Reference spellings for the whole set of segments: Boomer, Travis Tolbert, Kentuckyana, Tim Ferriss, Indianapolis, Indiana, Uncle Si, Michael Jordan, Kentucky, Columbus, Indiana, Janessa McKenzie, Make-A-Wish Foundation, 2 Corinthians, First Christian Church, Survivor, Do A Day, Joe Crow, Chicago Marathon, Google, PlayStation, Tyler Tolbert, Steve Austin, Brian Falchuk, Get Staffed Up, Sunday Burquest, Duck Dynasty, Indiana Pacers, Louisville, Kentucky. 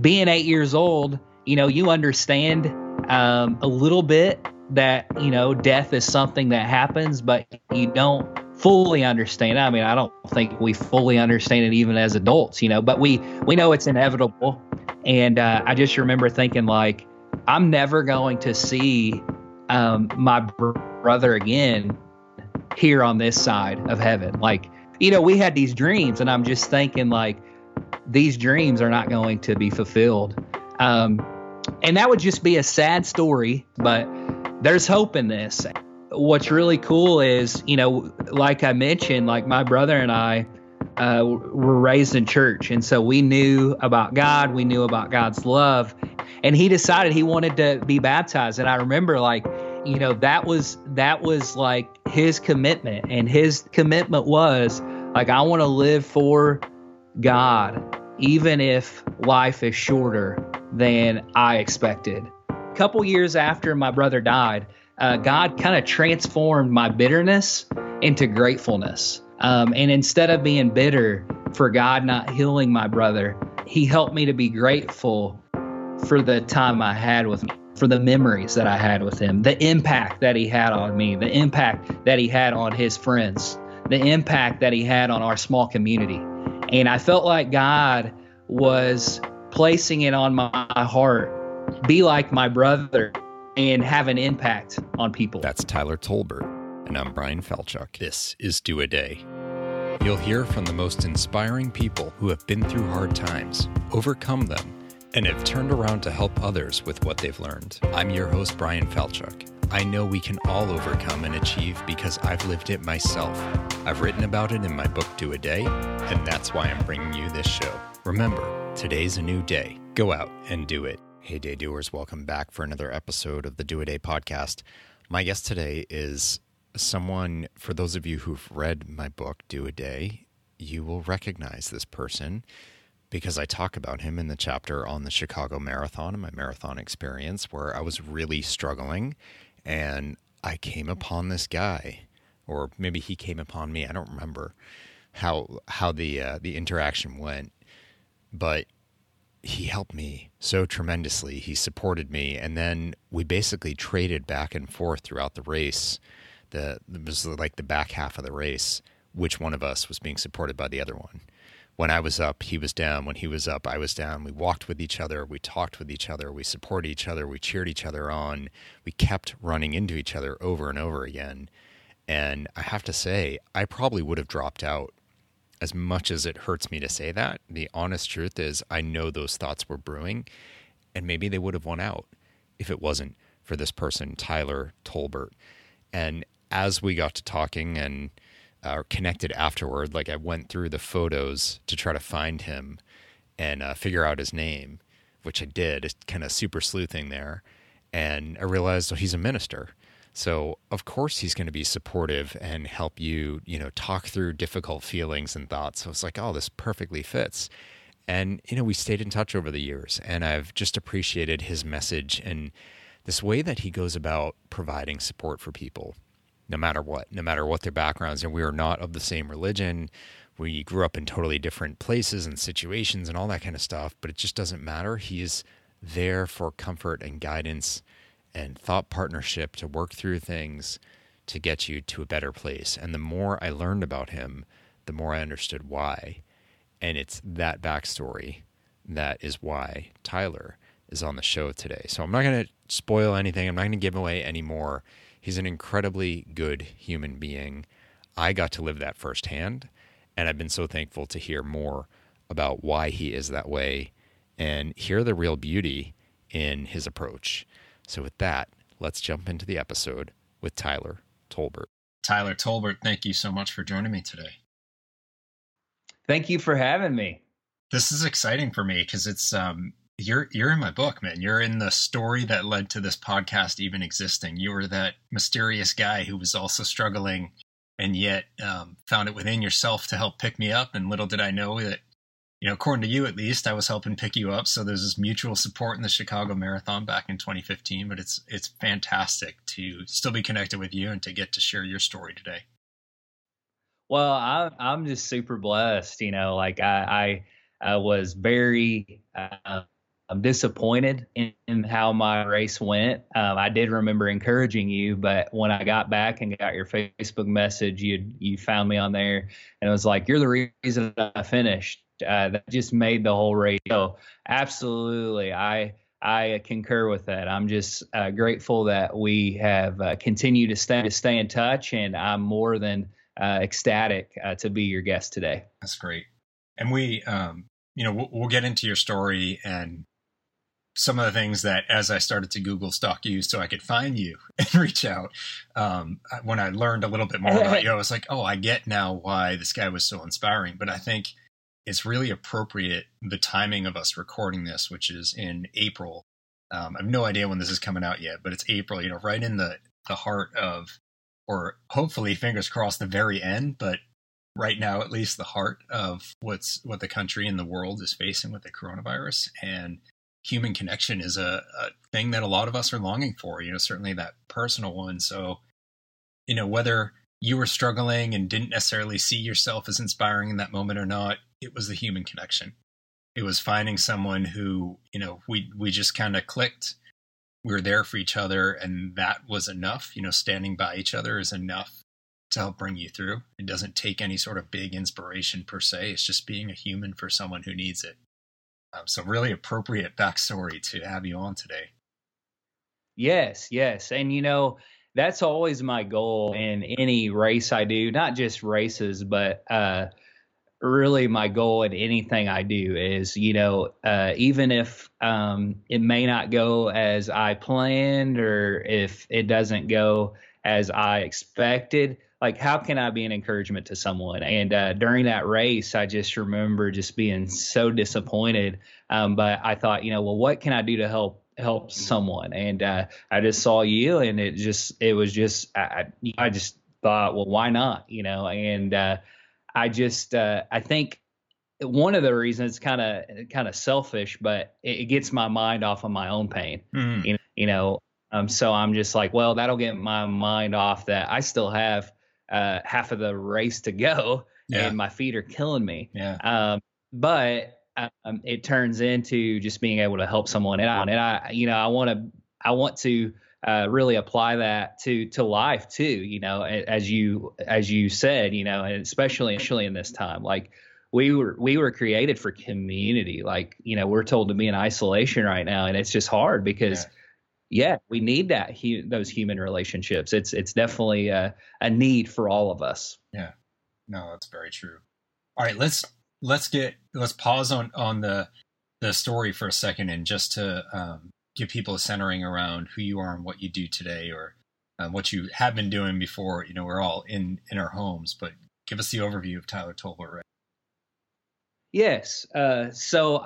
being 8 years old, you know, you understand a little bit that, you know, death is something that happens, but you don't fully understand. I mean, I don't think we fully understand it even as adults, you know, but we know it's inevitable. And I just remember thinking, like, I'm never going to see my brother again here on this side of heaven. Like, you know, we had these dreams, and I'm just thinking, like, these dreams are not going to be fulfilled. And that would just be a sad story, but there's hope in this. What's really cool is, you know, like I mentioned, like my brother and I were raised in church. And so we knew about God. We knew about God's love. And he decided he wanted to be baptized. And I remember, like, you know, that was like his commitment. And his commitment was like, I want to live for God, even if life is shorter than I expected. A couple years after my brother died, God kind of transformed my bitterness into gratefulness. And instead of being bitter for God not healing my brother, he helped me to be grateful for the time I had with him, for the memories that I had with him, the impact that he had on me, the impact that he had on his friends, the impact that he had on our small community. And I felt like God was placing it on my heart, be like my brother and have an impact on people. That's Tyler Tolbert. And I'm Brian Falchuk. This is Do A Day. You'll hear from the most inspiring people who have been through hard times, overcome them, and have turned around to help others with what they've learned. I'm your host, Brian Falchuk. I know we can all overcome and achieve because I've lived it myself. I've written about it in my book, Do A Day, and that's why I'm bringing you this show. Remember, today's a new day. Go out and do it. Hey, day doers, welcome back for another episode of the Do A Day podcast. My guest today is someone, for those of you who've read my book, Do A Day, you will recognize this person because I talk about him in the chapter on the Chicago Marathon and my marathon experience where I was really struggling and I came upon this guy, or maybe he came upon me. I don't remember how the interaction went, but he helped me so tremendously. He supported me, and then we basically traded back and forth throughout the race. It was like the back half of the race, which one of us was being supported by the other one. When I was up, he was down. When he was up, I was down. We walked with each other. We talked with each other. We supported each other. We cheered each other on. We kept running into each other over and over again. And I have to say, I probably would have dropped out. As much as it hurts me to say that, the honest truth is I know those thoughts were brewing, and maybe they would have won out if it wasn't for this person, Tyler Tolbert. And as we got to talking and connected afterward, like I went through the photos to try to find him and figure out his name, which I did. It's kind of super sleuthing there. And I realized, well, he's a minister. So, of course, he's going to be supportive and help you, you know, talk through difficult feelings and thoughts. So it's like, oh, this perfectly fits. And, you know, we stayed in touch over the years. And I've just appreciated his message and this way that he goes about providing support for people. No matter what their backgrounds, and we are not of the same religion. We grew up in totally different places and situations and all that kind of stuff, but it just doesn't matter. He's there for comfort and guidance and thought partnership to work through things to get you to a better place. And the more I learned about him, the more I understood why. And it's that backstory that is why Tyler is on the show today. So I'm not going to spoil anything. I'm not going to give away any more. He's an incredibly good human being. I got to live that firsthand, and I've been so thankful to hear more about why he is that way and hear the real beauty in his approach. So with that, let's jump into the episode with Tyler Tolbert. Tyler Tolbert, thank you so much for joining me today. Thank you for having me. This is exciting for me because it's You're in my book, man. You're in the story that led to this podcast even existing. You were that mysterious guy who was also struggling and yet found it within yourself to help pick me up. And little did I know that, you know, according to you, at least I was helping pick you up. So there's this mutual support in the Chicago Marathon back in 2015, but it's fantastic to still be connected with you and to get to share your story today. Well, I'm just super blessed. You know, like I was very, I'm disappointed in how my race went. I did remember encouraging you, but when I got back and got your Facebook message, you found me on there, and it was like, you're the reason I finished. That just made the whole race. So absolutely, I concur with that. I'm just grateful that we have continued to stay in touch, and I'm more than ecstatic to be your guest today. That's great. And we, we'll get into your story and some of the things that, as I started to Google stalk you so I could find you and reach out, when I learned a little bit more about you, I was like, oh, I get now why this guy was so inspiring. But I think it's really appropriate, the timing of us recording this, which is in April. I have no idea when this is coming out yet, but it's April, right in the heart of, or hopefully, fingers crossed, the very end, but right now, at least the heart of what the country and the world is facing with the coronavirus. And human connection is a thing that a lot of us are longing for, certainly that personal one. So, whether you were struggling and didn't necessarily see yourself as inspiring in that moment or not, it was the human connection. It was finding someone who, we just kind of clicked. We were there for each other, and that was enough. Standing by each other is enough to help bring you through. It doesn't take any sort of big inspiration per se. It's just being a human for someone who needs it. So really appropriate backstory to have you on today. Yes. And, that's always my goal in any race I do, not just races, but really my goal in anything I do is, even if it may not go as I planned, or if it doesn't go as I expected, like, how can I be an encouragement to someone? And during that race, I just remember just being so disappointed. But I thought, what can I do to help someone? And I just saw you, and I just thought, well, why not? And I think one of the reasons, kind of selfish, but it gets my mind off of my own pain. Mm. So I'm just like, well, that'll get my mind off that I still have half of the race to go, yeah, and my feet are killing me. Yeah. But it turns into just being able to help someone out. And I want to really apply that to life too, as you said, and especially in this time, like, we were created for community. Like, we're told to be in isolation right now, and it's just hard because, yeah. Yeah, we need those human relationships. It's definitely a need for all of us. Yeah, no, that's very true. All right, let's pause on the story for a second, and just to give people a centering around who you are and what you do today, or what you have been doing before. We're all in our homes, but give us the overview of Tyler Tolbert, right? Yes, so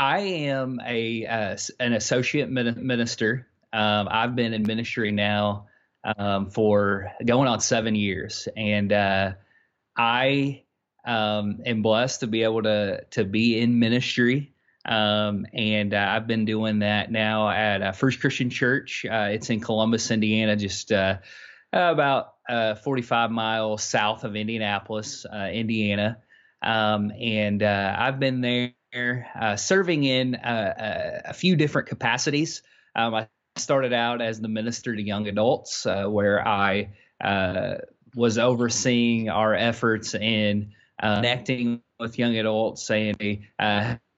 I am an associate minister. I've been in ministry now for going on 7 years, and I am blessed to be able to be in ministry. I've been doing that now at First Christian Church. It's in Columbus, Indiana, just about 45 miles south of Indianapolis, Indiana, and I've been there. Serving in a few different capacities. I started out as the minister to young adults, where I was overseeing our efforts in connecting with young adults, and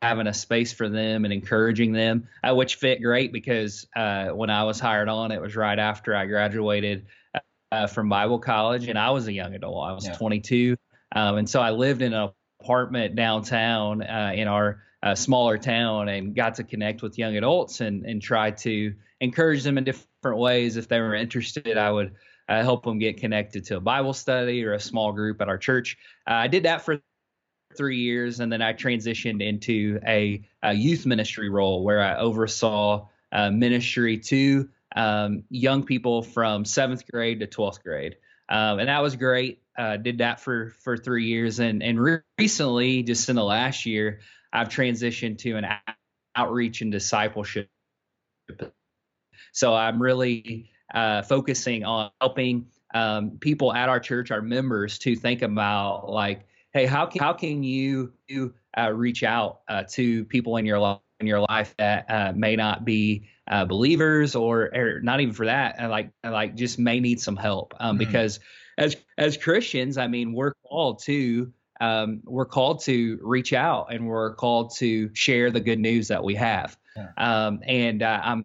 having a space for them and encouraging them, which fit great because when I was hired on, it was right after I graduated from Bible college, and I was a young adult. I was 22, and so I lived in a apartment downtown in our smaller town, and got to connect with young adults and try to encourage them in different ways. If they were interested, I would help them get connected to a Bible study or a small group at our church. I did that for 3 years, and then I transitioned into a youth ministry role where I oversaw ministry to young people from 7th grade to 12th grade. And that was great. Did that for 3 years. And recently, just in the last year, I've transitioned to an outreach and discipleship. So I'm really focusing on helping people at our church, our members, to think about, like, hey, how can you reach out to people in your life that may not be believers, or not even for that, like just may need some help. Because as Christians, I mean, we're called to reach out, and we're called to share the good news that we have. Yeah.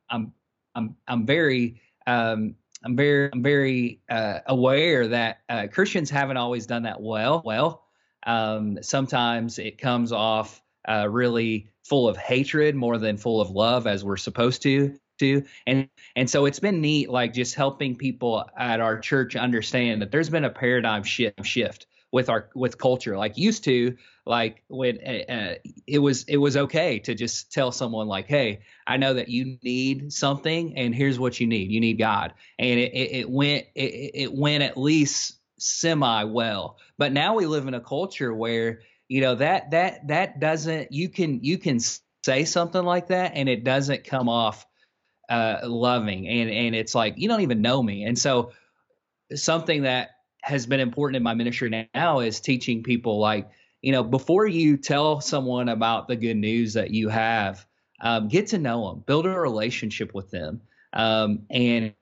I'm very aware that Christians haven't always done that well. Sometimes it comes off really full of hatred more than full of love, as we're supposed to. And so it's been neat, like just helping people at our church understand that there's been a paradigm shift with culture. Like used to, like when it was okay to just tell someone like, hey, I know that you need something, and here's what you need. You need God. And it went at least semi well. But now we live in a culture where, you know, that doesn't, you can say something like that and it doesn't come off loving. And it's like, you don't even know me. And so something that has been important in my ministry now is teaching people, like, you know, before you tell someone about the good news that you have, get to know them, build a relationship with them. And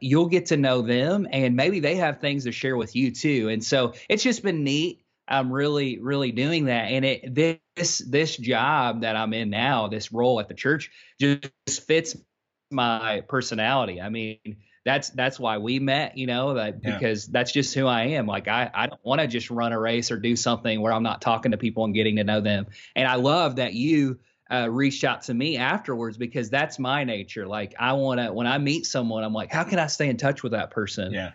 you'll get to know them, and maybe they have things to share with you too. And so it's just been neat. I'm really, really doing that. And this job that I'm in now, this role at the church, just fits my personality. I mean, that's why we met, you know, because that's just who I am. Like, I don't want to just run a race or do something where I'm not talking to people and getting to know them. And I love that you reached out to me afterwards, because that's my nature. Like, I want to, when I meet someone, I'm like, how can I stay in touch with that person? Yeah.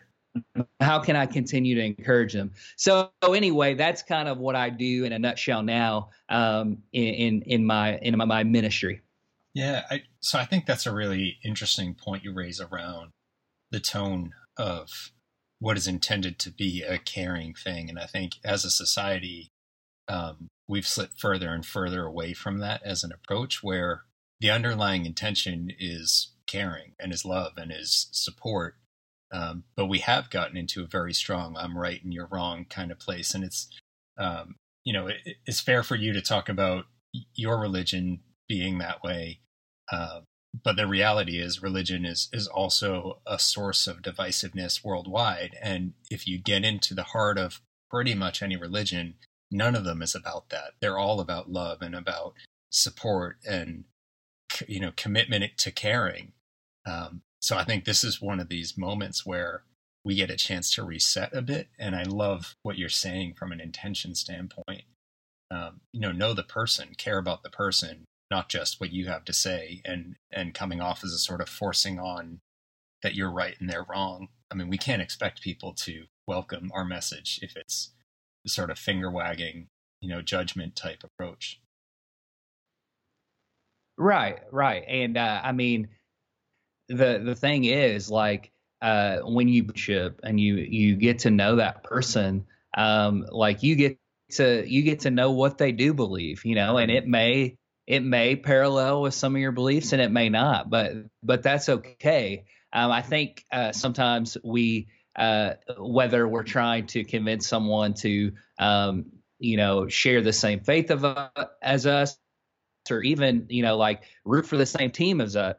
How can I continue to encourage them? So anyway, that's kind of what I do in a nutshell now, in my ministry. Yeah. So I think that's a really interesting point you raise around the tone of what is intended to be a caring thing. And I think as a society, we've slipped further and further away from that as an approach, where the underlying intention is caring and is love and is support. But we have gotten into a very strong, I'm right and you're wrong kind of place. And it's, you know, it's fair for you to talk about your religion being that way. But the reality is religion is also a source of divisiveness worldwide. And if you get into the heart of pretty much any religion, none of them is about that. They're all about love and about support and, you know, commitment to caring. So I think this is one of these moments where we get a chance to reset a bit. And I love what you're saying from an intention standpoint. You know the person, care about the person, not just what you have to say, and coming off as a sort of forcing on that you're right and they're wrong. I mean, we can't expect people to welcome our message if it's sort of finger wagging, you know, judgment type approach. Right. And I mean, the thing is, like, when you worship and you get to know that person, like you get to know what they do believe, you know, and it may parallel with some of your beliefs and it may not, but that's okay. I think sometimes we, whether we're trying to convince someone to, you know, share the same faith as us, or even, you know, like root for the same team as us,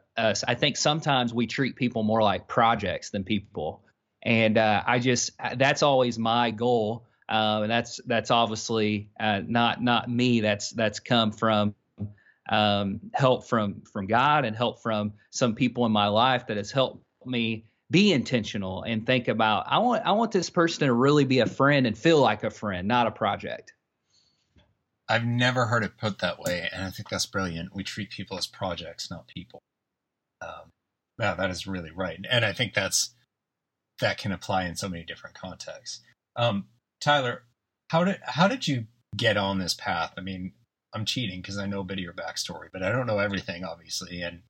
I think sometimes we treat people more like projects than people. And that's always my goal. And that's obviously not me. That's come from help from God and help from some people in my life that has helped me be intentional and think about, I want this person to really be a friend and feel like a friend, not a project. I've never heard it put that way, and I think that's brilliant. We treat people as projects, not people. Wow, that is really right, and I think that can apply in so many different contexts. Tyler, how did you get on this path? I mean, I'm cheating because I know a bit of your backstory, but I don't know everything, obviously. And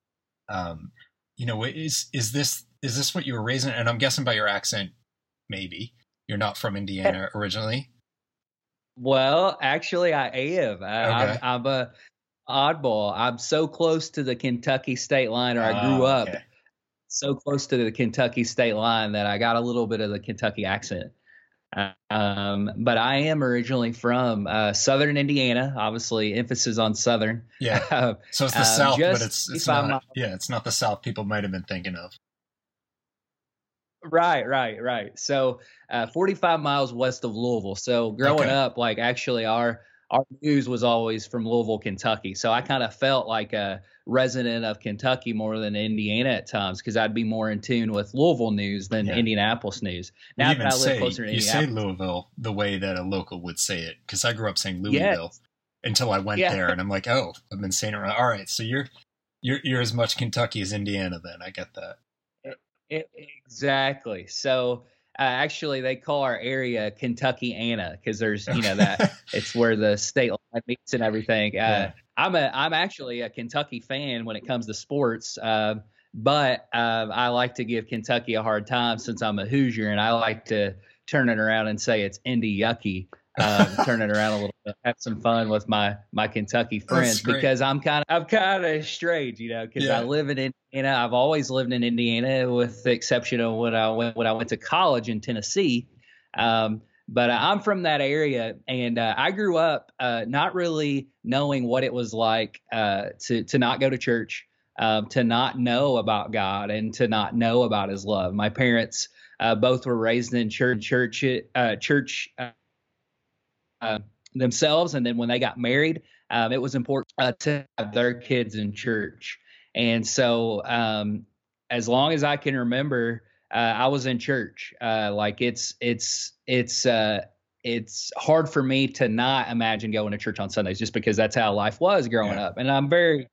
you know, is this what you were raised in? And I'm guessing by your accent, maybe you're not from Indiana originally. Well, actually, I am. Okay. I'm a oddball. I'm so close to the Kentucky state line, or I grew up so close to the Kentucky state line that I got a little bit of the Kentucky accent. But I am originally from southern Indiana, obviously emphasis on southern. Yeah, so it's the South, but it's not. Yeah, it's not the South people might have been thinking of. Right. So 45 miles west of Louisville. So growing up, like actually our news was always from Louisville, Kentucky. So I kind of felt like a resident of Kentucky more than Indiana at times, because I'd be more in tune with Louisville news than Indianapolis news. Now that I live closer to Indianapolis. You say Louisville the way that a local would say it, because I grew up saying Louisville until I went there, and I'm like, oh, I've been saying it wrong. All right, so you're as much Kentucky as Indiana then. I get that. Exactly. So actually, they call our area Kentuckyana because there's, you know, that it's where the state line meets and everything. I'm actually a Kentucky fan when it comes to sports, but I like to give Kentucky a hard time since I'm a Hoosier, and I like to turn it around and say it's Indy Yucky. Turn it around a little bit, have some fun with my Kentucky friends, because I'm kind of strange, you know, because I live in Indiana. I've always lived in Indiana, with the exception of when I went to college in Tennessee. But I'm from that area, and I grew up not really knowing what it was like to not go to church, to not know about God, and to not know about His love. My parents both were raised in church themselves, and then when they got married, it was important to have their kids in church. And so as long as I can remember, I was in church. Like it's hard for me to not imagine going to church on Sundays, just because that's how life was growing up, and I'm very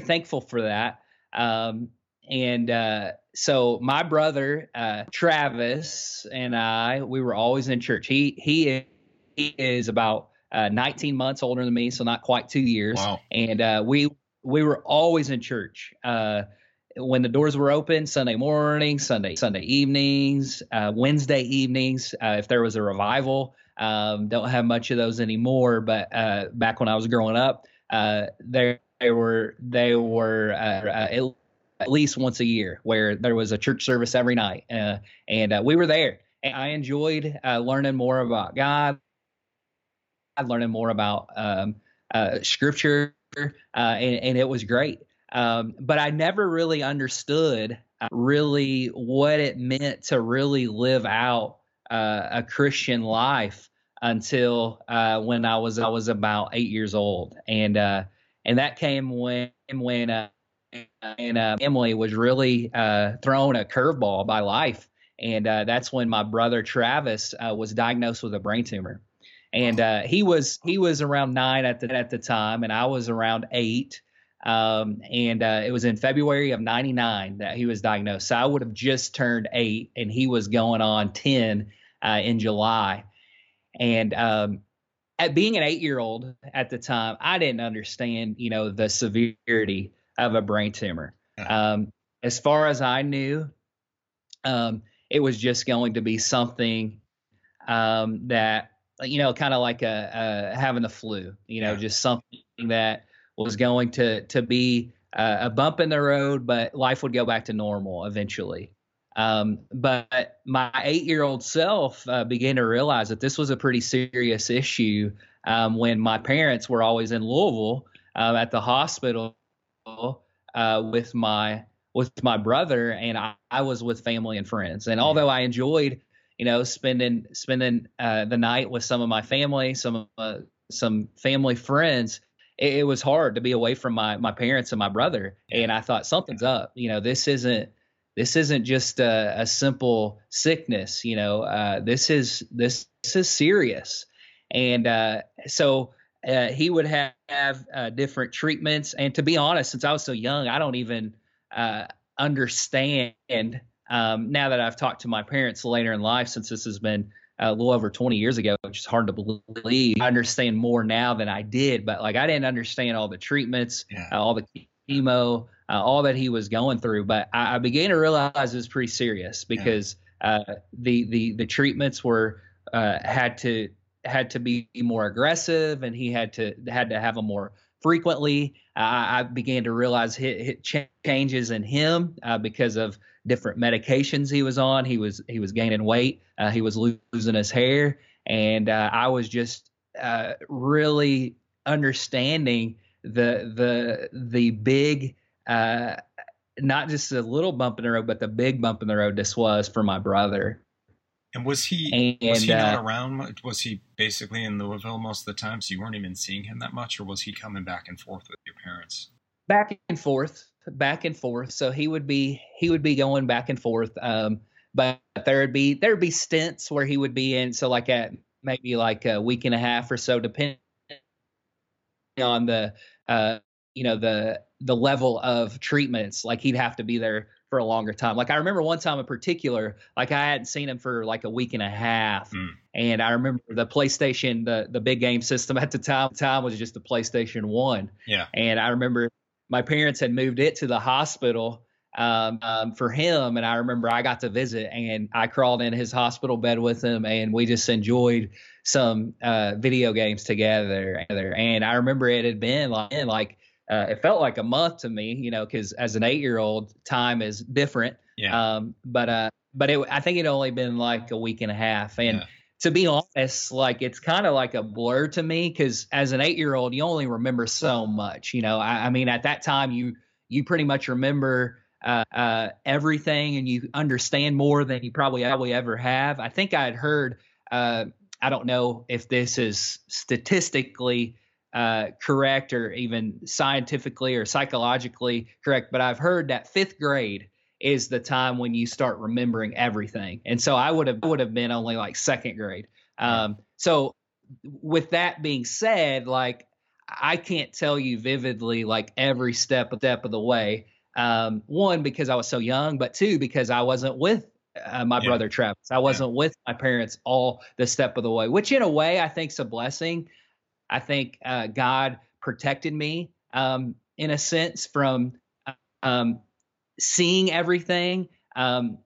thankful for that. So my brother Travis and I, we were always in church. He is about 19 months older than me, so not quite 2 years. Wow. And we were always in church when the doors were open, Sunday morning, Sunday evenings, Wednesday evenings, if there was a revival. Don't have much of those anymore, but back when I was growing up, they were at least once a year where there was a church service every night, and we were there. And I enjoyed learning more about God. I learned more about scripture, and it was great. But I never really understood what it meant to really live out a Christian life until when I was about 8 years old, and that came when Emily was really thrown a curveball by life, and that's when my brother Travis was diagnosed with a brain tumor. And he was around 9 at the time, and I was around 8. It was in February of 99 that he was diagnosed. So I would have just turned 8, and he was going on 10 in July. And at being an 8-year-old at the time, I didn't understand, you know, the severity of a brain tumor. As far as I knew, it was just going to be something that, you know, kind of like having the flu, you know, just something that was going to be a bump in the road, but life would go back to normal eventually. But my 8-year-old self began to realize that this was a pretty serious issue when my parents were always in Louisville at the hospital with my brother, and I was with family and friends. And although I enjoyed, you know, spending the night with some of my family, some family friends, it was hard to be away from my parents and my brother. And I thought, something's up. You know, this isn't just a simple sickness. You know, this is serious. And so he would have different treatments. And to be honest, since I was so young, I don't even understand. Now that I've talked to my parents later in life, since this has been a little over 20 years ago, which is hard to believe, I understand more now than I did. But like, I didn't understand all the treatments, all the chemo, all that he was going through. But I began to realize it was pretty serious, because the treatments were had to be more aggressive, and he had to have a more frequently. I began to realize changes in him because of different medications he was on. He was gaining weight. He was losing his hair. And I was just really understanding the big, not just the little bump in the road, but the big bump in the road this was for my brother. And was he not around much? Was he basically in Louisville most of the time, so you weren't even seeing him that much, or was he coming back and forth with your parents? Back and forth. So he would be going back and forth. But there'd be stints where he would be in. So like at maybe like a week and a half or so, depending on the the level of treatments. Like he'd have to be there for a longer time. Like I remember one time in particular, like I hadn't seen him for like a week and a half. Mm. And I remember the PlayStation, the big game system at the time was just the PlayStation 1. Yeah. And I remember my parents had moved it to the hospital for him. And I remember I got to visit and I crawled in his hospital bed with him and we just enjoyed some video games together. And I remember it had been like it felt like a month to me, because as an 8-year-old, time is different. Yeah. I think it only been like a week and a half. And to be honest, like it's kind of like a blur to me, because as an 8-year-old, you only remember so much. I mean, at that time, you pretty much remember everything, and you understand more than you probably ever have. I think I had heard. I don't know if this is statistically correct or even scientifically or psychologically correct, but I've heard that 5th grade is the time when you start remembering everything. And so I would have been only like 2nd grade. So with that being said, like I can't tell you vividly like every step of the way. One, because I was so young, but two, because I wasn't with my brother Travis. I wasn't with my parents all the step of the way, which in a way I think's a blessing. I think God protected me in a sense from seeing everything,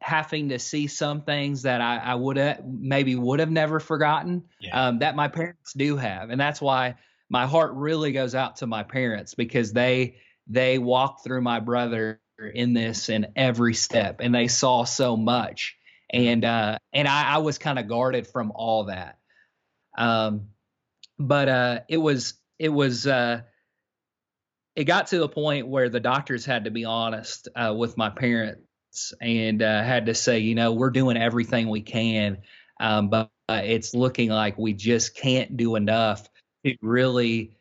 having to see some things that I would have never forgotten that my parents do have. And that's why my heart really goes out to my parents, because they walked through my brother in this in every step, and they saw so much. And I was kind of guarded from all that. But it got to the point where the doctors had to be honest with my parents and had to say, we're doing everything we can, but it's looking like we just can't do enough to really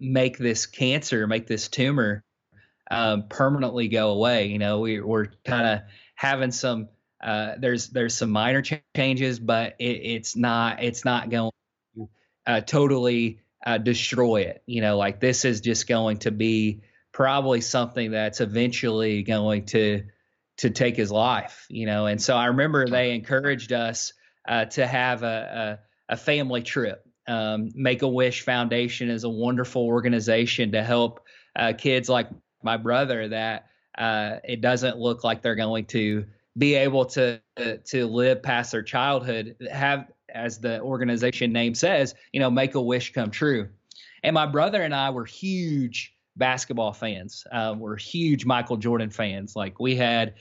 make this cancer, make this tumor permanently go away. We're kind of having some there's some minor changes, but it's not going totally destroy it. Like this is just going to be probably something that's eventually going to take his life. And so I remember they encouraged us to have a family trip. Make-A-Wish Foundation is a wonderful organization to help kids like my brother that it doesn't look like they're going to be able to live past their childhood, have, as the organization name says, make a wish come true. And my brother and I were huge basketball fans. We're huge Michael Jordan fans. Like we had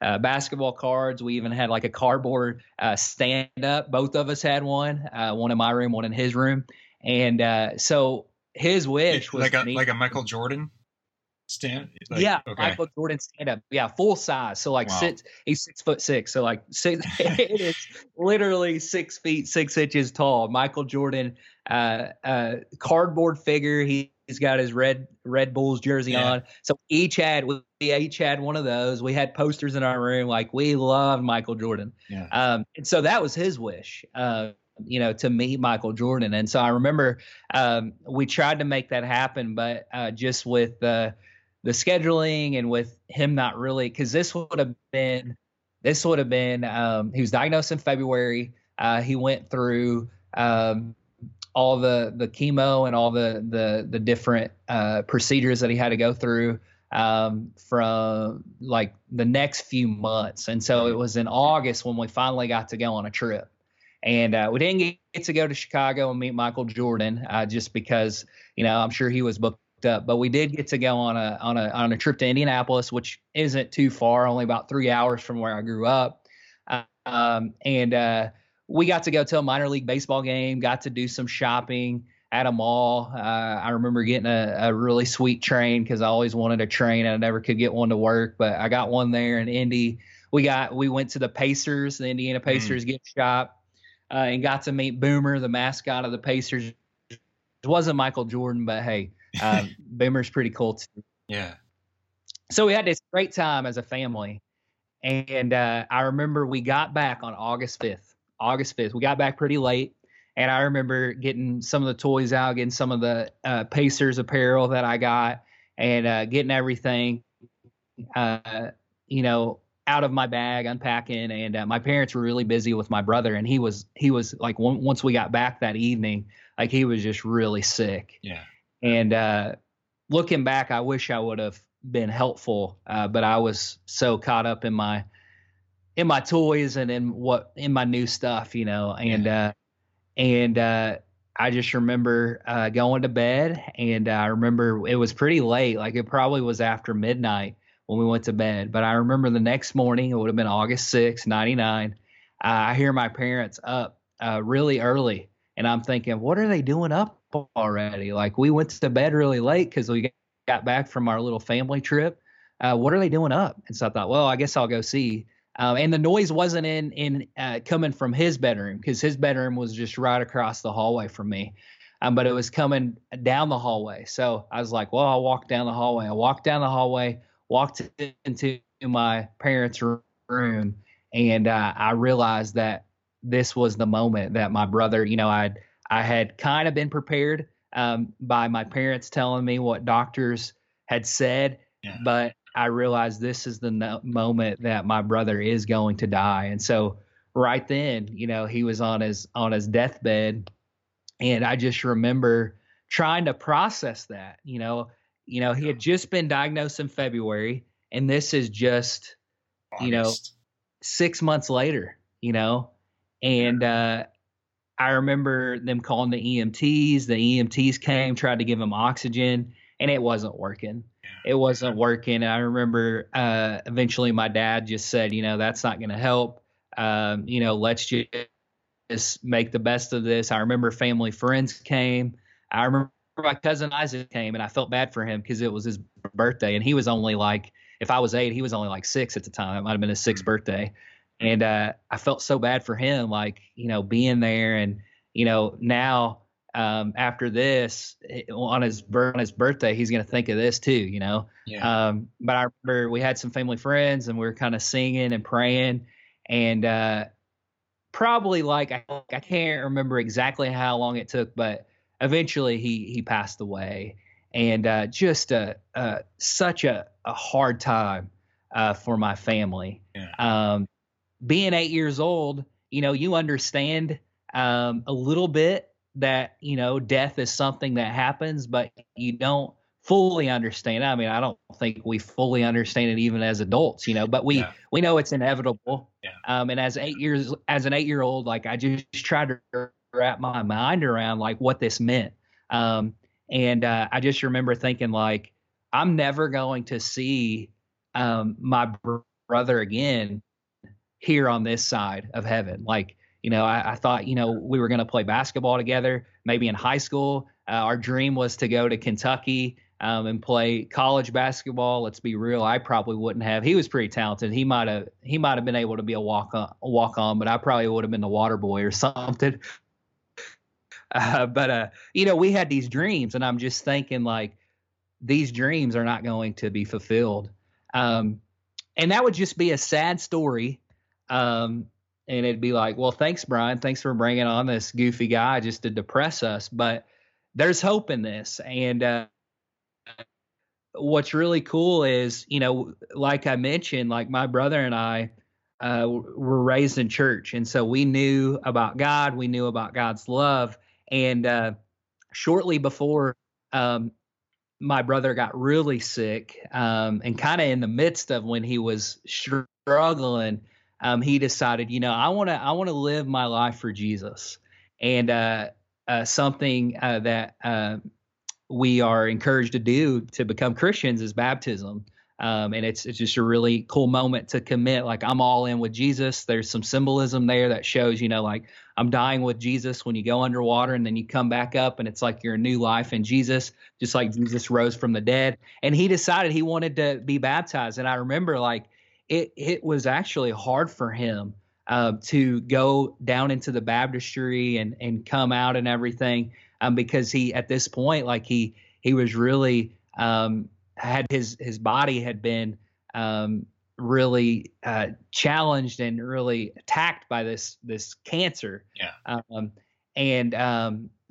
basketball cards. We even had like a cardboard stand up. Both of us had one in my room, one in his room. And so his wish was like a Michael Jordan stand. Michael Jordan stand up. Yeah, full size. So like he's 6'6". So like it is literally 6 feet 6 inches tall. Michael Jordan, cardboard figure. He's got his Red Bulls jersey on. So we each had one of those. We had posters in our room. Like we loved Michael Jordan. Yeah. And so that was his wish. To meet Michael Jordan. And so I remember we tried to make that happen, but just with the scheduling and with him not really, because this would have been, he was diagnosed in February. He went through all the chemo and all the different procedures that he had to go through from like the next few months. And so it was in August when we finally got to go on a trip. And we didn't get to go to Chicago and meet Michael Jordan just because, you know, I'm sure he was booked up. But we did get to go on a trip to Indianapolis, which isn't too far, only about 3 hours from where I grew up. We got to go to a minor league baseball game, got to do some shopping at a mall. I remember getting a really sweet train because I always wanted a train. I never could get one to work, but I got one there in Indy. We went to the Pacers, the Indiana Pacers gift shop. And got to meet Boomer, the mascot of the Pacers. It wasn't Michael Jordan, but hey, Boomer's pretty cool too. Yeah. So we had this great time as a family. And I remember we got back on August 5th. We got back pretty late. And I remember getting some of the toys out, getting some of the Pacers apparel that I got, and getting everything, out of my bag, unpacking. And my parents were really busy with my brother, and he was like, once we got back that evening, like he was just really sick. Yeah. And looking back, I wish I would have been helpful, but I was so caught up in my toys and in my new stuff, you know. And yeah. I just remember going to bed, and I remember it was pretty late, like it probably was after midnight when we went to bed. But I remember the next morning, it would have been August 6, 99. I hear my parents up really early, and I'm thinking, what are they doing up already? Like, we went to bed really late because we got back from our little family trip. What are they doing up? And so I thought, well, I guess I'll go see. And the noise wasn't coming from his bedroom, because his bedroom was just right across the hallway from me. But it was coming down the hallway. So I was like, well, I'll walk down the hallway. I walked down the hallway, walked into my parents' room, and I realized that this was the moment that my brother, you know, I had kind of been prepared by my parents telling me what doctors had said, yeah. But I realized this is the moment that my brother is going to die. And so right then, you know, he was on his deathbed, and I just remember trying to process that, you know. You know, he had just been diagnosed in February, and this is just, August. You know, 6 months later, you know. And I remember them calling the EMTs. The EMTs came, tried to give him oxygen, and it wasn't working. Yeah. It wasn't working. And I remember eventually my dad just said, you know, that's not going to help. You know, let's just make the best of this. I remember family friends came. I remember my cousin Isaac came, and I felt bad for him because it was his birthday, and he was only like, if I was 8, he was only like 6 at the time. It might have been his 6th birthday. And I felt so bad for him, like, you know, being there. And, you know, now after this, on his birthday, he's going to think of this too, you know. Yeah. But I remember we had some family friends, and we were kind of singing and praying, and probably like I can't remember exactly how long it took, but eventually he passed away. And just such a hard time for my family. Yeah. Being 8 years old, you know, you understand a little bit that, you know, death is something that happens, but you don't fully understand. I mean, I don't think we fully understand it even as adults, you know, but we know it's inevitable. Yeah. And as an 8-year-old, like, I just tried to wrap my mind around like what this meant. I just remember thinking, like, I'm never going to see my brother again here on this side of heaven. Like, you know, I thought, you know, we were going to play basketball together, maybe in high school. Our dream was to go to Kentucky and play college basketball. Let's be real. I probably wouldn't have. He was pretty talented. He might have been able to be a walk on, but I probably would have been the water boy or something. But you know, we had these dreams, and I'm just thinking, like, these dreams are not going to be fulfilled. And that would just be a sad story. And it'd be like, well, thanks, Brian. Thanks for bringing on this goofy guy just to depress us. But there's hope in this. And what's really cool is, you know, like I mentioned, like, my brother and I were raised in church. And so we knew about God. We knew about God's love. And shortly before my brother got really sick, and kind of in the midst of when he was struggling, he decided, you know, I want to live my life for Jesus. And something that we are encouraged to do to become Christians is baptism. And it's just a really cool moment to commit, like, I'm all in with Jesus. There's some symbolism there that shows, you know, like, I'm dying with Jesus when you go underwater and then you come back up, and it's like you're a new life in Jesus, just like Jesus rose from the dead. And he decided he wanted to be baptized. And I remember, like, it was actually hard for him to go down into the baptistry and come out and everything, because he, at this point, like, he was really had his body had been really challenged and really attacked by this cancer. Yeah.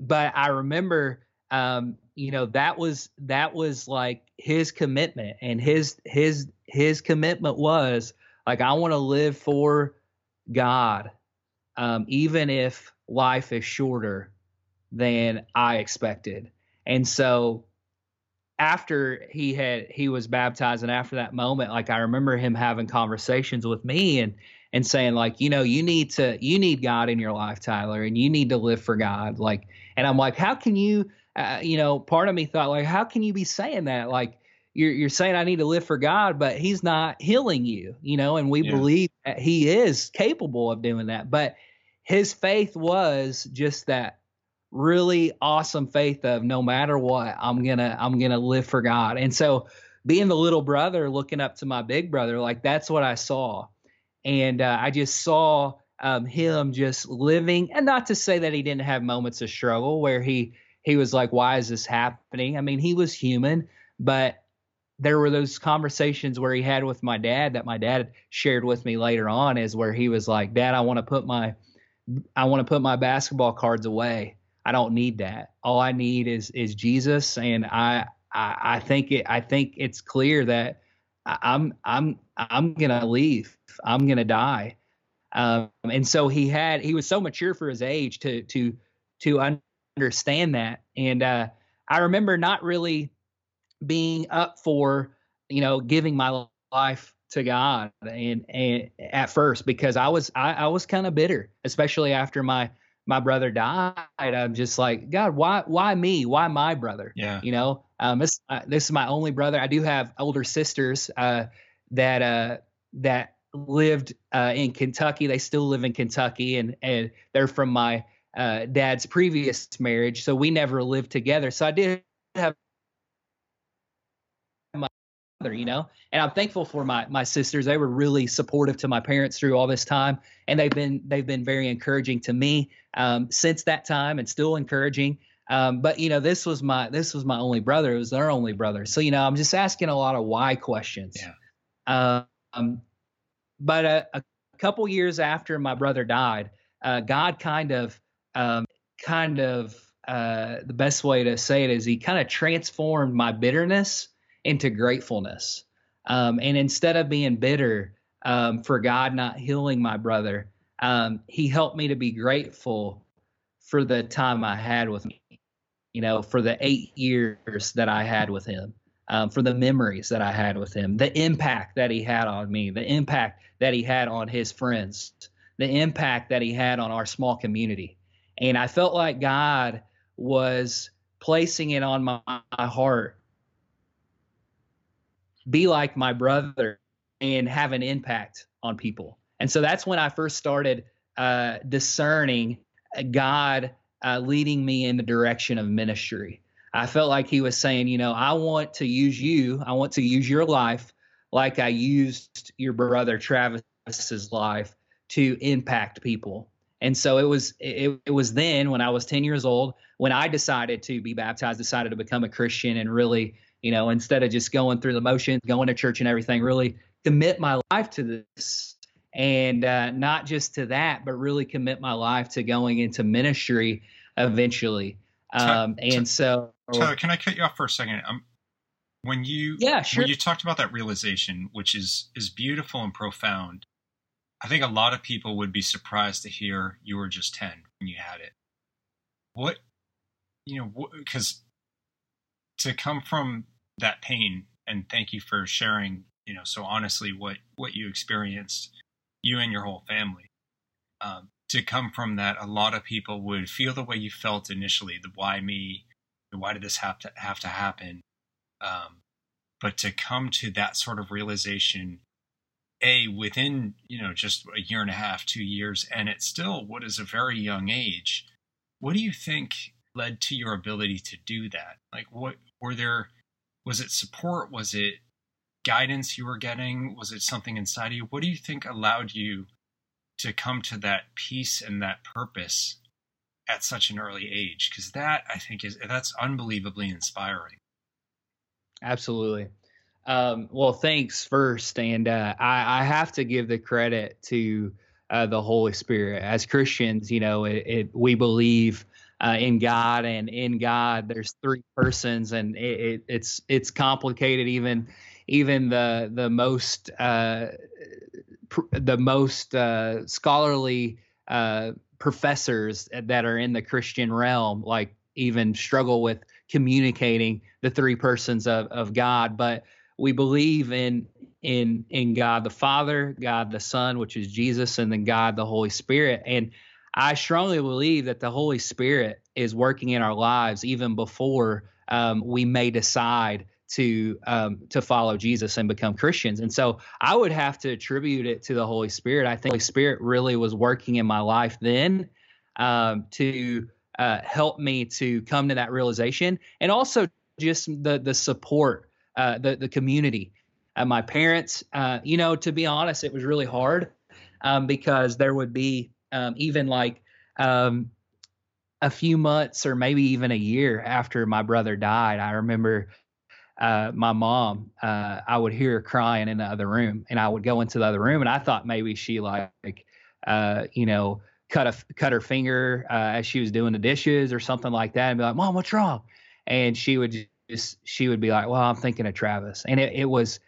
But I remember, you know, that was like his commitment, and his commitment was like, I want to live for God, even if life is shorter than I expected. And so, after he was baptized, and after that moment, like, I remember him having conversations with me and saying, like, you know, you need God in your life, Tyler, and you need to live for God. Like, and I'm like, how can you, you know, part of me thought, like, how can you be saying that? Like, you're saying I need to live for God, but he's not healing you, you know, and we believe that he is capable of doing that. But his faith was just that really awesome faith of, no matter what, I'm gonna live for God. And so, being the little brother looking up to my big brother, like, that's what I saw. And I just saw him just living, and not to say that he didn't have moments of struggle where he was like, why is this happening? I mean, he was human, but there were those conversations where he had with my dad that my dad shared with me later on, is where he was like, Dad, I want to put my basketball cards away. I don't need that. All I need is Jesus. And I think it's clear that I'm going to leave. I'm going to die. And so he was so mature for his age to understand that. And, I remember not really being up for, you know, giving my life to God. And at first, because I was kind of bitter, especially after my brother died. I'm just like, God, why me? Why my brother? Yeah. You know, this is my only brother. I do have older sisters, that lived, in Kentucky. They still live in Kentucky, and they're from my, dad's previous marriage. So we never lived together. So I did have my brother, you know, and I'm thankful for my sisters. They were really supportive to my parents through all this time. And they've been very encouraging to me, since that time, and still encouraging. But you know, this was my only brother. It was their only brother. So, you know, I'm just asking a lot of why questions. Yeah. But a couple years after my brother died, God kind of, the best way to say it is, he kind of transformed my bitterness into gratefulness. And instead of being bitter, for God not healing my brother, he helped me to be grateful for the time I had with him, you know, for the 8 years that I had with him, for the memories that I had with him, the impact that he had on me, the impact that he had on his friends, the impact that he had on our small community. And I felt like God was placing it on my heart, be like my brother and have an impact on people. And so that's when I first started discerning God leading me in the direction of ministry. I felt like he was saying, you know, I want to use you. I want to use your life like I used your brother Travis's life to impact people. And so it was then, when I was 10 years old, when I decided to be baptized, decided to become a Christian, and really, you know, instead of just going through the motions, going to church and everything, really commit my life to this. And not just to that, but really commit my life to going into ministry eventually. Tyler, can I cut you off for a second? When you talked about that realization, which is beautiful and profound, I think a lot of people would be surprised to hear you were just 10 when you had it. What, you know, because to come from that pain, and thank you for sharing, you know, so honestly what you experienced you and your whole family. To come from that, a lot of people would feel the way you felt initially, the why me, the why did this have to happen? But to come to that sort of realization, within, just a year and a half, 2 years, and it's still what is a very young age. What do you think led to your ability to do that? Like, was it support? Was it guidance you were getting? Was it something inside of you? What do you think allowed you to come to that peace and that purpose at such an early age? Because that, I think, that's unbelievably inspiring. Absolutely. Well, thanks first. And I have to give the credit to the Holy Spirit. As Christians, we believe in God, and in God there's three persons, and it's complicated. Even the most scholarly professors that are in the Christian realm, like, even struggle with communicating the three persons of God. But we believe in God the Father, God the Son, which is Jesus, and then God the Holy Spirit. And I strongly believe that the Holy Spirit is working in our lives even before we may decide to follow Jesus and become Christians. And so I would have to attribute it to the Holy Spirit. I think the Holy Spirit really was working in my life then to help me to come to that realization, and also just the support, the community. My parents, to be honest, it was really hard because there would be a few months or maybe even a year after my brother died. I remember my mom, I would hear her crying in the other room, and I would go into the other room, and I thought maybe she cut her finger as she was doing the dishes or something like that, and be like, "Mom, what's wrong?" And she would be like, "Well, I'm thinking of Travis." And it was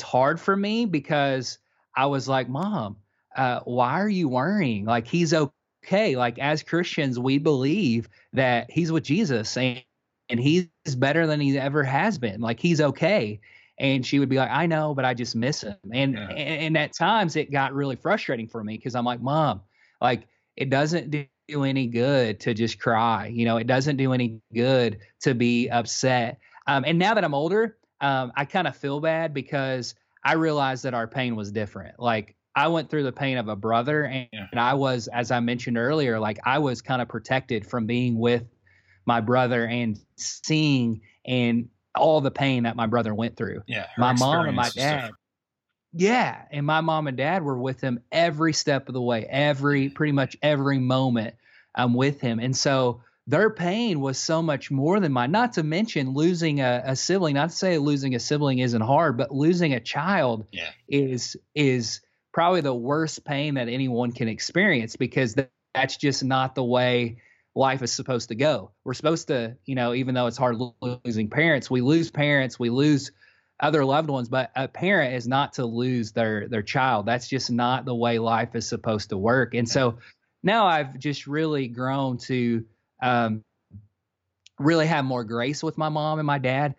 hard for me because I was like, "Mom, why are you worrying? Like, he's okay. Like, as Christians, we believe that he's with Jesus, and he's better than he ever has been. Like, he's okay." And she would be like, "I know, but I just miss him." And yeah. And at times it got really frustrating for me because I'm like, "Mom, like, it doesn't do any good to just cry. It doesn't do any good to be upset." And now that I'm older, I kind of feel bad because I realized that our pain was different. Like, I went through the pain of a brother, and I was, as I mentioned earlier, like, I was kind of protected from being with my brother and seeing and all the pain that my brother went through. Yeah, my mom and my dad. Yeah. And my mom and dad were with him every step of the way, pretty much every moment I'm with him. And so their pain was so much more than mine, not to mention losing a sibling. Not to say losing a sibling isn't hard, but losing a child is probably the worst pain that anyone can experience, because that's just not the way life is supposed to go. We're supposed to, even though it's hard losing parents, we lose parents, we lose other loved ones, but a parent is not to lose their child. That's just not the way life is supposed to work. And so now I've just really grown to really have more grace with my mom and my dad.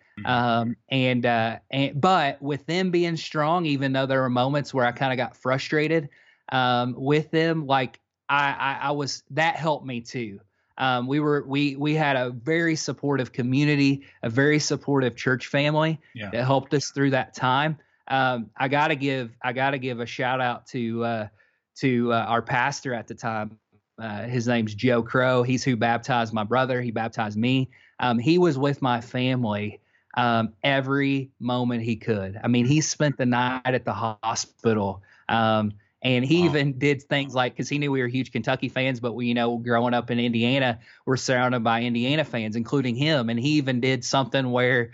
But with them being strong, even though there were moments where I kind of got frustrated with them, like I was, that helped me too. We had a very supportive community, a very supportive church family that helped us through that time. I gotta give a shout out to our pastor at the time. His name's Joe Crow. He's who baptized my brother. He baptized me. He was with my family every moment he could. I mean, he spent the night at the hospital. And he even did things like, because he knew we were huge Kentucky fans, but we, growing up in Indiana, we're surrounded by Indiana fans, including him. And he even did something where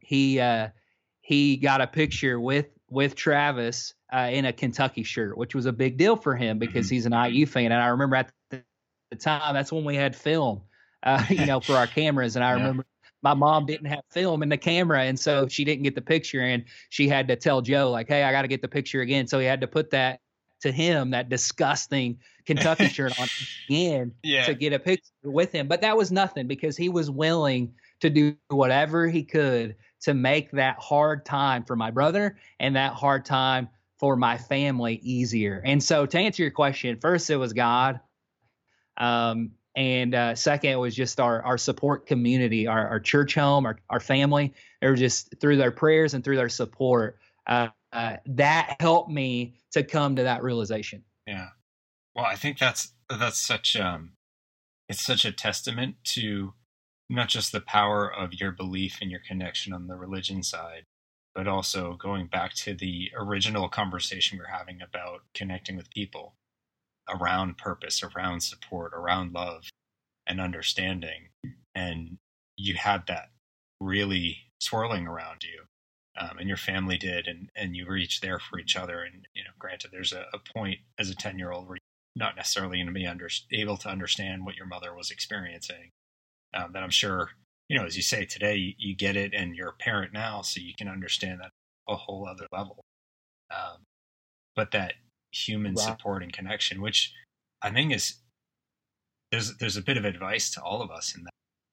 he got a picture with Travis in a Kentucky shirt, which was a big deal for him because he's an IU fan. And I remember at the time, that's when we had film, for our cameras. And I remember my mom didn't have film in the camera, and so she didn't get the picture, and she had to tell Joe, like, "Hey, I got to get the picture again." So he had to put that to him, that disgusting Kentucky shirt on again to get a picture with him. But that was nothing, because he was willing to do whatever he could to make that hard time for my brother and that hard time for my family easier. And so to answer your question, first it was God. And second, it was just our support community, our church home, our family. They were just, through their prayers and through their support, that helped me to come to that realization. Yeah. Well, I think that's such, it's such a testament to not just the power of your belief and your connection on the religion side, but also going back to the original conversation we're having about connecting with people around purpose, around support, around love and understanding. And you had that really swirling around you, and your family did, and you reached there for each other. And, you know, granted, there's a point as a 10-year-old where you're not necessarily going to be able to understand what your mother was experiencing, that I'm sure, you know, as you say today, you get it, and you're a parent now, so you can understand that a whole other level. But that human support and connection, which I think is, there's a bit of advice to all of us in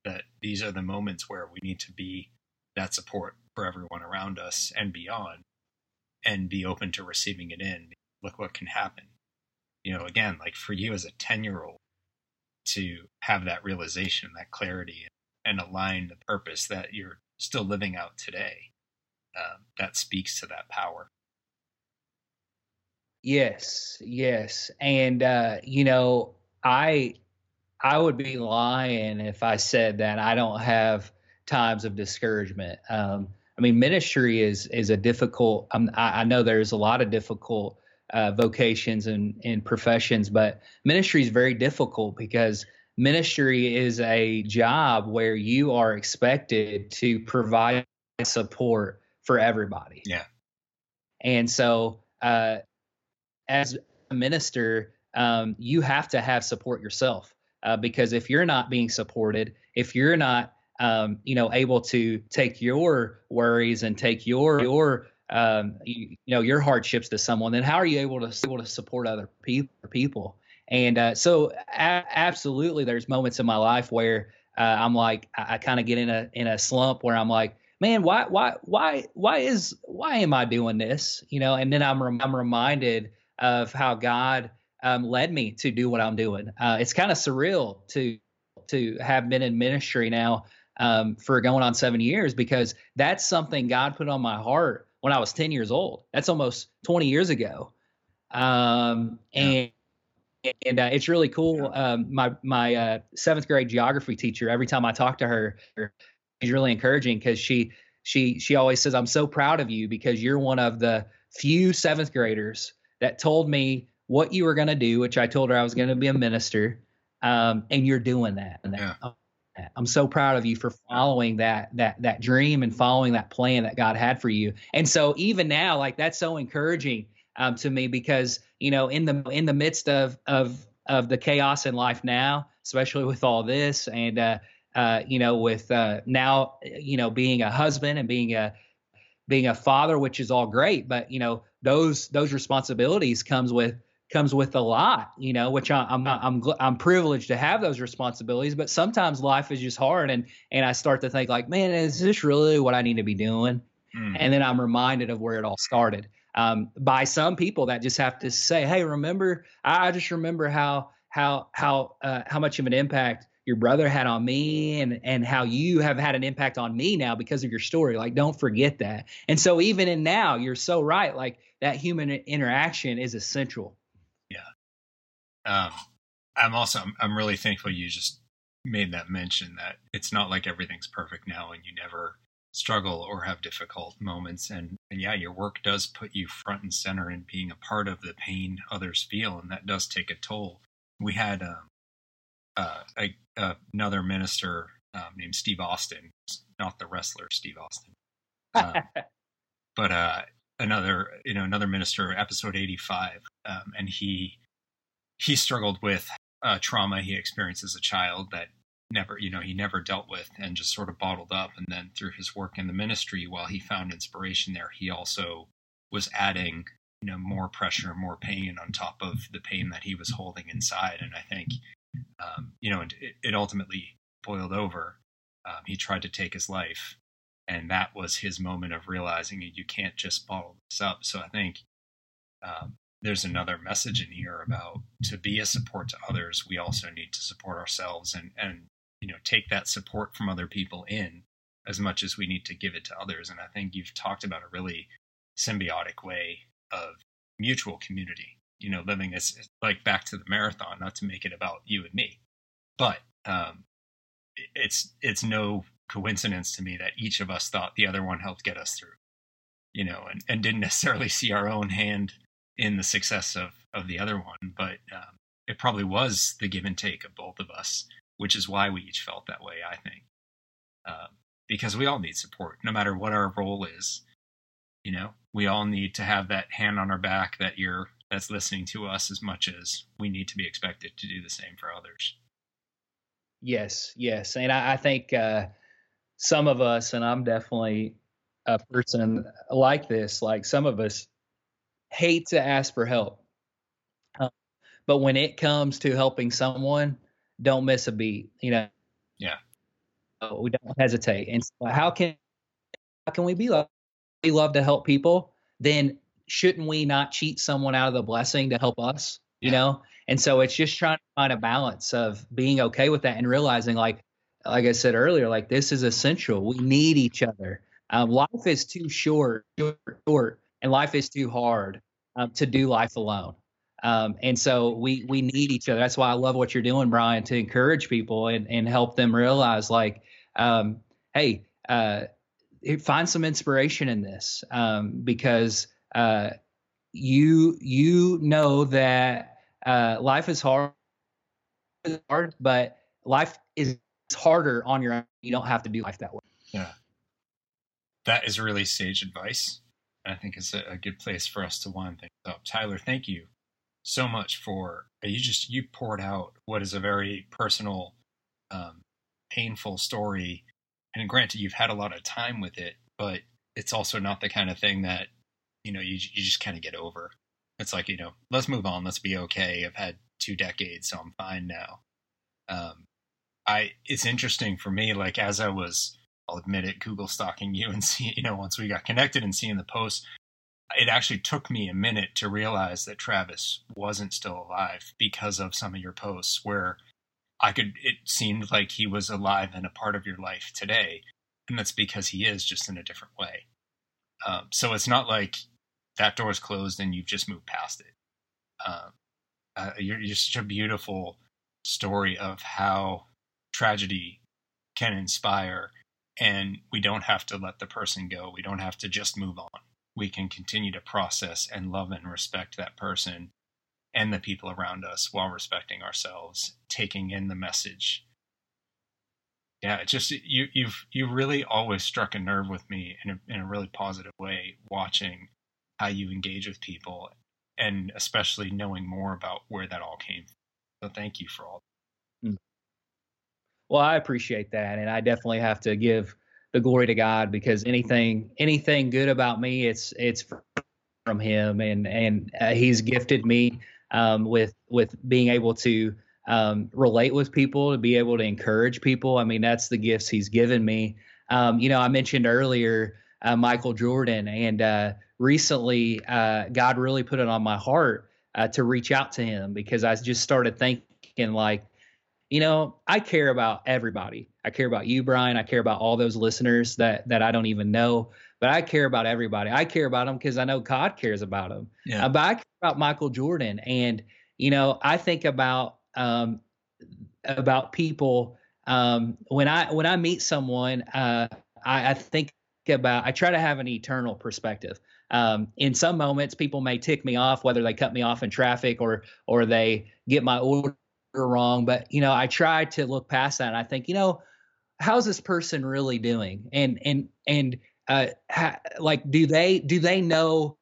that these are the moments where we need to be that support for everyone around us and beyond, and be open to receiving it in. Look what can happen. You know, again, like for you as a 10-year-old to have that realization, that clarity, and align the purpose that you're still living out today, that speaks to that power. Yes. And, you know, I would be lying if I said that I don't have times of discouragement. I mean, ministry is a difficult, I know there's a lot of difficult vocations and professions, but ministry is very difficult because ministry is a job where you are expected to provide support for everybody. Yeah. And so as a minister, you have to have support yourself, because if you're not being supported, if you're not, able to take your worries and take your hardships to someone, then how are you able to support other people? And absolutely, there's moments in my life where I'm like, I kind of get in a slump where I'm like, man, why am I doing this? You know, and then I'm reminded of how God led me to do what I'm doing. It's kind of surreal to have been in ministry now for going on 7 years, because that's something God put on my heart when I was 10 years old. That's almost 20 years ago. And it's really cool. My seventh grade geography teacher, every time I talk to her, she's really encouraging, because she always says, I'm so proud of you because you're one of the few seventh graders that told me what you were going to do, which I told her I was going to be a minister. And you're doing that. Yeah. I'm so proud of you for following that dream and following that plan that God had for you. And so even now, like, that's so encouraging to me, because, you know, in the midst of the chaos in life now, especially with all this, and with now, you know, being a husband and being a father, which is all great, but, you know, those responsibilities comes with a lot, you know, which I'm privileged to have those responsibilities, but sometimes life is just hard. And I start to think like, man, is this really what I need to be doing? Mm. And then I'm reminded of where it all started, by some people that just have to say, hey, remember, I just remember how much of an impact your brother had on me, and how you have had an impact on me now because of your story. Like, don't forget that. And so even in now, you're so right. Like, that human interaction is essential. I'm really thankful you just made that mention, that it's not like everything's perfect now and you never struggle or have difficult moments. And yeah, your work does put you front and center in being a part of the pain others feel. And that does take a toll. We had another minister named Steve Austin, not the wrestler Steve Austin, but another minister, episode 85. And he struggled with trauma he experienced as a child that he never dealt with, and just sort of bottled up. And then through his work in the ministry, while he found inspiration there, he also was adding, you know, more pressure, more pain on top of the pain that he was holding inside. And I think, it ultimately boiled over. He tried to take his life, and that was his moment of realizing you can't just bottle this up. So I think There's another message in here about to be a support to others. We also need to support ourselves and, you know, take that support from other people in as much as we need to give it to others. And I think you've talked about a really symbiotic way of mutual community, you know, living as like back to the marathon, not to make it about you and me, but, it's no coincidence to me that each of us thought the other one helped get us through, you know, and didn't necessarily see our own hand in the success of the other one, but it probably was the give and take of both of us, which is why we each felt that way, I think, because we all need support, no matter what our role is. You know, we all need to have that hand on our back, that ear that's listening to us, as much as we need to be expected to do the same for others. Yes, yes. And I think some of us, and I'm definitely a person like this, like some of us hate to ask for help. But when it comes to helping someone, don't miss a beat, you know? Yeah. We don't hesitate. And so how can we be like, we love to help people, then shouldn't we not cheat someone out of the blessing to help us, you know? And so it's just trying to find a balance of being okay with that and realizing, like I said earlier, like this is essential. We need each other. Life is too short, and life is too hard to do life alone. And so we need each other. That's why I love what you're doing, Brian, to encourage people and help them realize like, hey, find some inspiration in this, because you know that life is hard, but life is harder on your own. You don't have to do life that way. Yeah, that is really sage advice. I think it's a good place for us to wind things up. Tyler, thank you so much for you poured out what is a very personal, painful story. And granted, you've had a lot of time with it, but it's also not the kind of thing that, you know, you just kind of get over. It's like, you know, let's move on. Let's be okay. I've had 2 decades, so I'm fine now. It's interesting for me, like as I was, I'll admit it, Google stalking you and see, you know, once we got connected and seeing the posts, it actually took me a minute to realize that Travis wasn't still alive because of some of your posts where it seemed like he was alive and a part of your life today. And that's because he is, just in a different way. So it's not like that door's closed and you've just moved past it. You're such a beautiful story of how tragedy can inspire, and we don't have to let the person go. We don't have to just move on. We can continue to process and love and respect that person and the people around us while respecting ourselves, taking in the message. Yeah, it's just, you really always struck a nerve with me in a really positive way, watching how you engage with people and especially knowing more about where that all came from. So thank you for all that. Well, I appreciate that. And I definitely have to give the glory to God, because anything good about me, it's from him, and he's gifted me with being able to relate with people, to be able to encourage people. I mean, that's the gifts he's given me. You know, I mentioned earlier Michael Jordan, and recently God really put it on my heart to reach out to him, because I just started thinking like, you know, I care about everybody. I care about you, Brian. I care about all those listeners that I don't even know. But I care about everybody. I care about them because I know God cares about them. Yeah. But I care about Michael Jordan. And, you know, I think about people. When I meet someone, I think about, I try to have an eternal perspective. In some moments, people may tick me off, whether they cut me off in traffic or they get my order wrong. But, you know, I try to look past that. And I think, you know, how's this person really doing? Like, do they know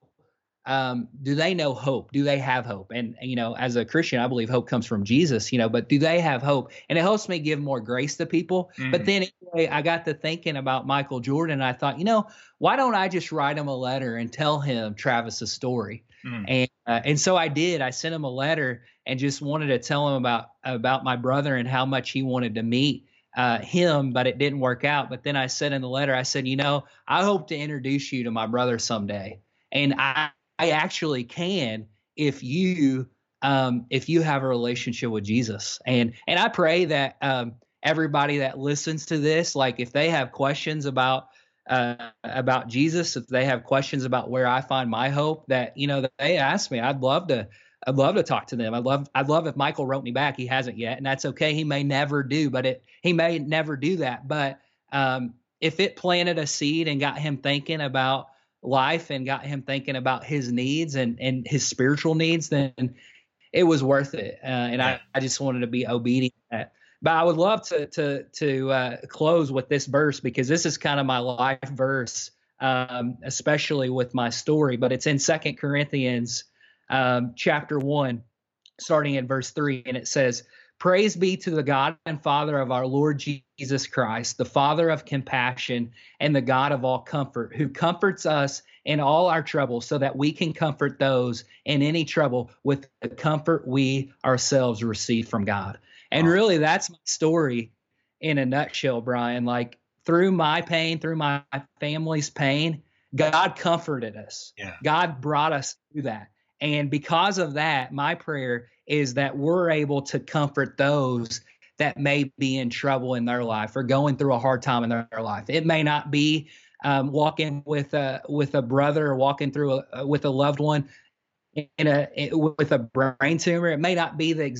hope? Do they have hope? And, you know, as a Christian, I believe hope comes from Jesus, you know, but do they have hope? And it helps me give more grace to people. Mm-hmm. But then anyway, I got to thinking about Michael Jordan. And I thought, you know, why don't I just write him a letter and tell him Travis's story? Mm-hmm. And so I did. I sent him a letter and just wanted to tell him about my brother and how much he wanted to meet him, but it didn't work out. But then I said in the letter, I said, you know, I hope to introduce you to my brother someday. And I I actually can if you have a relationship with Jesus. And I pray that everybody that listens to this, like if they have questions about Jesus, if they have questions about where I find my hope, that, you know, that they ask me, I'd love to talk to them. I'd love if Michael wrote me back. He hasn't yet, and that's okay. He may never do, that. But if it planted a seed and got him thinking about life and got him thinking about his needs and his spiritual needs, then it was worth it. And I just wanted to be obedient to that. But I would love to close with this verse, because this is kind of my life verse, especially with my story. But it's in 2 Corinthians chapter 1, starting at verse 3, and it says, "Praise be to the God and Father of our Lord Jesus Christ, the Father of compassion and the God of all comfort, who comforts us in all our trouble, so that we can comfort those in any trouble with the comfort we ourselves receive from God." And really, that's my story in a nutshell, Brian. Like, through my pain, through my family's pain, God comforted us. Yeah. God brought us through that. And because of that, my prayer is that we're able to comfort those that may be in trouble in their life or going through a hard time in their life. It may not be walking with a brother or walking through with a loved one with a brain tumor. It may not be the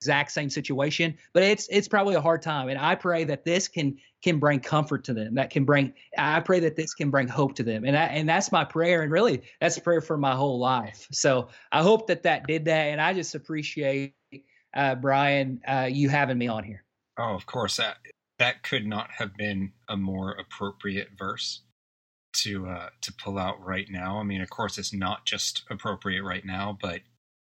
exact same situation, but it's probably a hard time. And I pray that this can bring comfort to them. I pray that this can bring hope to them. And that's my prayer. And really, that's a prayer for my whole life. So I hope that did that. And I just appreciate, Brian, you having me on here. Oh, of course. That could not have been a more appropriate verse to pull out right now. I mean, of course, it's not just appropriate right now, but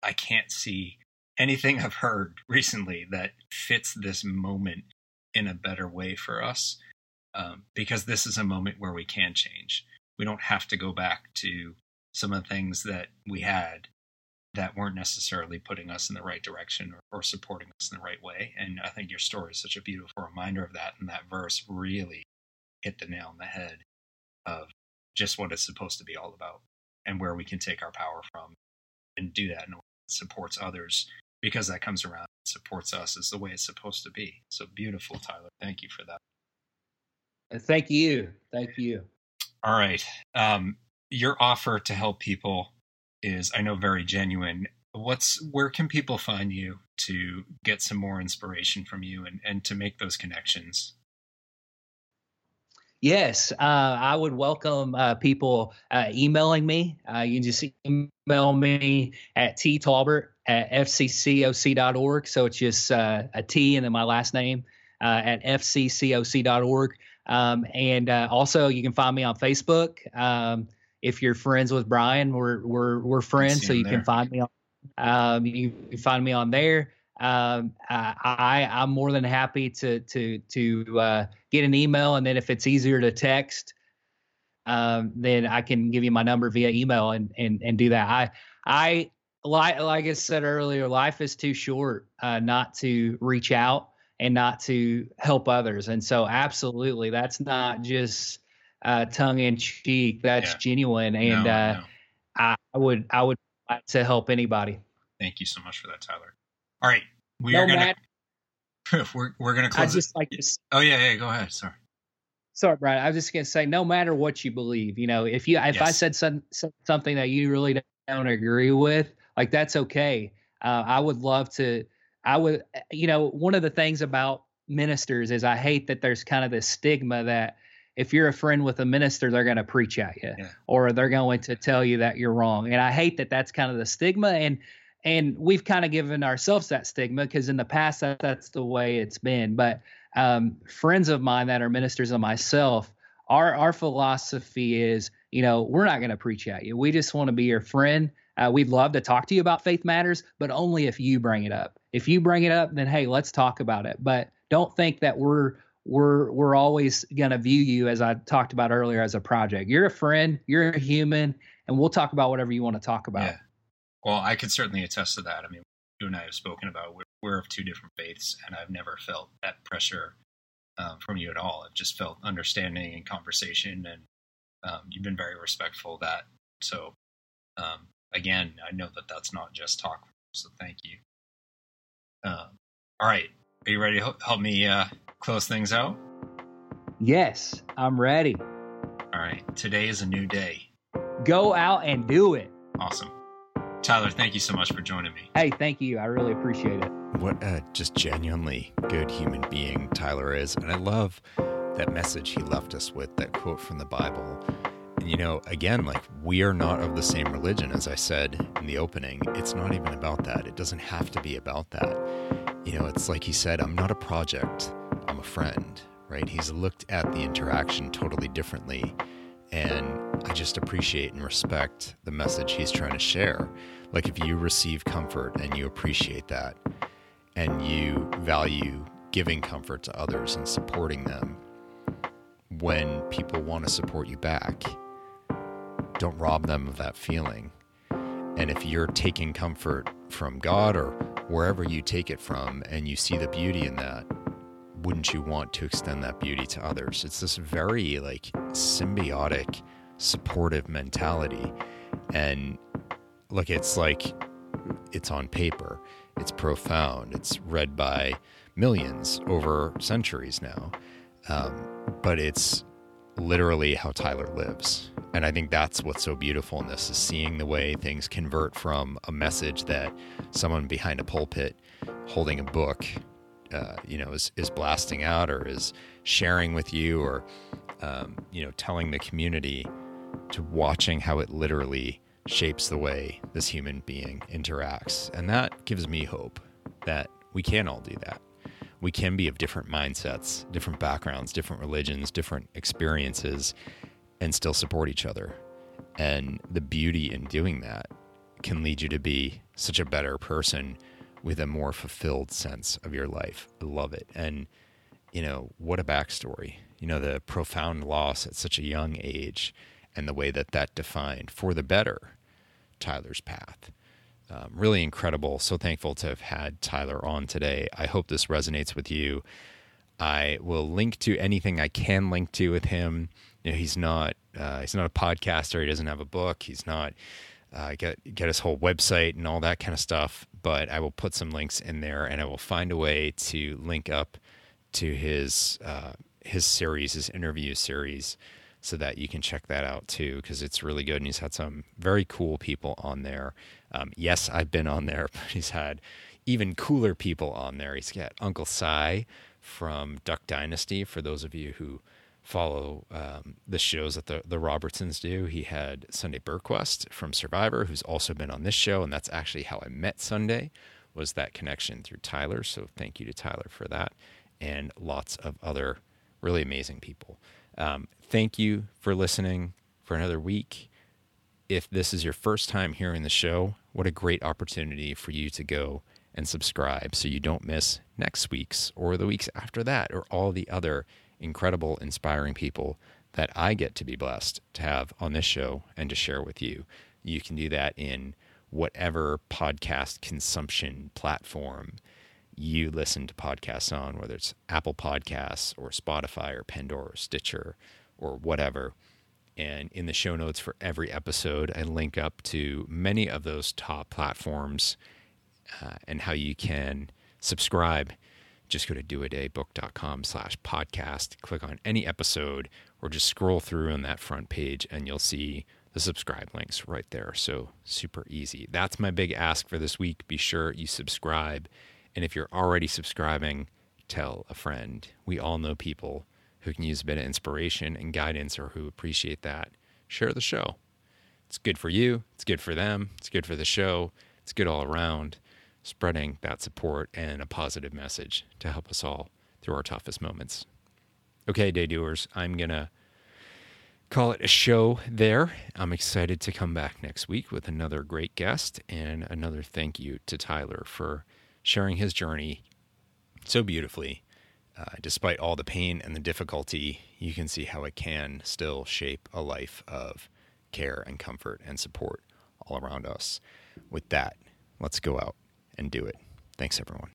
I can't see anything I've heard recently that fits this moment in a better way for us, because this is a moment where we can change. We don't have to go back to some of the things that we had that weren't necessarily putting us in the right direction or supporting us in the right way. And I think your story is such a beautiful reminder of that. And that verse really hit the nail on the head of just what it's supposed to be all about and where we can take our power from and do that in a way that supports others, because that comes around and supports us is the way it's supposed to be. So beautiful, Tyler. Thank you for that. Thank you. Thank you. All right. Your offer to help people is, I know, very genuine. Where can people find you to get some more inspiration from you and to make those connections? Yes, I would welcome people emailing me. You can just email me at ttalbert@fccoc.org. So it's just a T and then my last name at fccoc.org. And also you can find me on Facebook. If you're friends with Brian, we're friends, so you can find me on there. I'm more than happy to get an email, and then if it's easier to text, then I can give you my number via email and do that. I like I said earlier, life is too short not to reach out and not to help others, and so absolutely, that's not just tongue in cheek. That's genuine, and no. I would like to help anybody. Thank you so much for that, Tyler. All right, we're gonna close. I just like to say, go ahead. Sorry, Brian. I was just gonna say, no matter what you believe, you know, I said something that you really don't agree with, like, that's okay. One of the things about ministers is I hate that there's kind of this stigma that if you're a friend with a minister, they're going to preach at you or they're going to tell you that you're wrong. And I hate that that's kind of the stigma. And we've kind of given ourselves that stigma because in the past that's the way it's been. But friends of mine that are ministers and myself, our philosophy is, you know, we're not going to preach at you. We just want to be your friend. We'd love to talk to you about faith matters, but only if you bring it up. If you bring it up, then, hey, let's talk about it. But don't think that we're always going to view you, as I talked about earlier, as a project. You're a friend, you're a human, and we'll talk about whatever you want to talk about. Yeah. Well, I could certainly attest to that. I mean, you and I have spoken about, we're of two different faiths, and I've never felt that pressure from you at all. I've just felt understanding and conversation, and you've been very respectful of that. So Again, I know that that's not just talk, so thank you. All right, are you ready to help me close things out? Yes, I'm ready. All right, today is a new day. Go out and do it. Awesome. Tyler, thank you so much for joining me. Hey, thank you. I really appreciate it. What a just genuinely good human being Tyler is. And I love that message he left us with, that quote from the Bible. And, you know, again, like, we are not of the same religion, as I said in the opening. It's not even about that. It doesn't have to be about that. You know, it's like he said, I'm not a project, I'm a friend, right? He's looked at the interaction totally differently. And I just appreciate and respect the message he's trying to share. Like, if you receive comfort and you appreciate that and you value giving comfort to others and supporting them, when people want to support you back, don't rob them of that feeling. And if you're taking comfort from God or wherever you take it from and you see the beauty in that, wouldn't you want to extend that beauty to others? It's this very like symbiotic, supportive mentality. And look, it's like, it's on paper, it's profound, it's read by millions over centuries now. But it's literally how Tyler lives. And I think that's what's so beautiful in this, is seeing the way things convert from a message that someone behind a pulpit holding a book is blasting out or is sharing with you, or telling the community, to watching how it literally shapes the way this human being interacts. And that gives me hope that we can all do that. We can be of different mindsets, different backgrounds, different religions, different experiences, and still support each other. And the beauty in doing that can lead you to be such a better person with a more fulfilled sense of your life. I love it. And, you know, what a backstory. You know, the profound loss at such a young age and the way that that defined, for the better, Tyler's path. Really incredible. So thankful to have had Tyler on today. I hope this resonates with you. I will link to anything I can link to with him. You know, he's not a podcaster. He doesn't have a book. He's not get his whole website and all that kind of stuff. But I will put some links in there, and I will find a way to link up to his series, his interview series, so that you can check that out too, because it's really good. And he's had some very cool people on there. Yes, I've been on there, but he's had even cooler people on there. He's got Uncle Si from Duck Dynasty, for those of you who follow the shows that the Robertsons do. He had Sunday Burquest from Survivor, who's also been on this show, and that's actually how I met Sunday, was that connection through Tyler. So thank you to Tyler for that, and lots of other really amazing people. Thank you for listening for another week. If this is your first time hearing the show, what a great opportunity for you to go and subscribe so you don't miss next week's or the weeks after that, or all the other incredible, inspiring people that I get to be blessed to have on this show and to share with you. You can do that in whatever podcast consumption platform you listen to podcasts on, whether it's Apple Podcasts or Spotify or Pandora or Stitcher or whatever. And in the show notes for every episode, I link up to many of those top platforms and how you can subscribe. Just go to doadaybook.com/podcast, click on any episode, or just scroll through on that front page and you'll see the subscribe links right there. So super easy. That's my big ask for this week. Be sure you subscribe. And if you're already subscribing, tell a friend. We all know people who can use a bit of inspiration and guidance, or who appreciate that. Share the show. It's good for you. It's good for them. It's good for the show. It's good all around. Spreading that support and a positive message to help us all through our toughest moments. Okay, day doers, I'm going to call it a show there. I'm excited to come back next week with another great guest, and another thank you to Tyler for sharing his journey so beautifully. Despite all the pain and the difficulty, you can see how it can still shape a life of care and comfort and support all around us. With that, let's go out and do it. Thanks, everyone.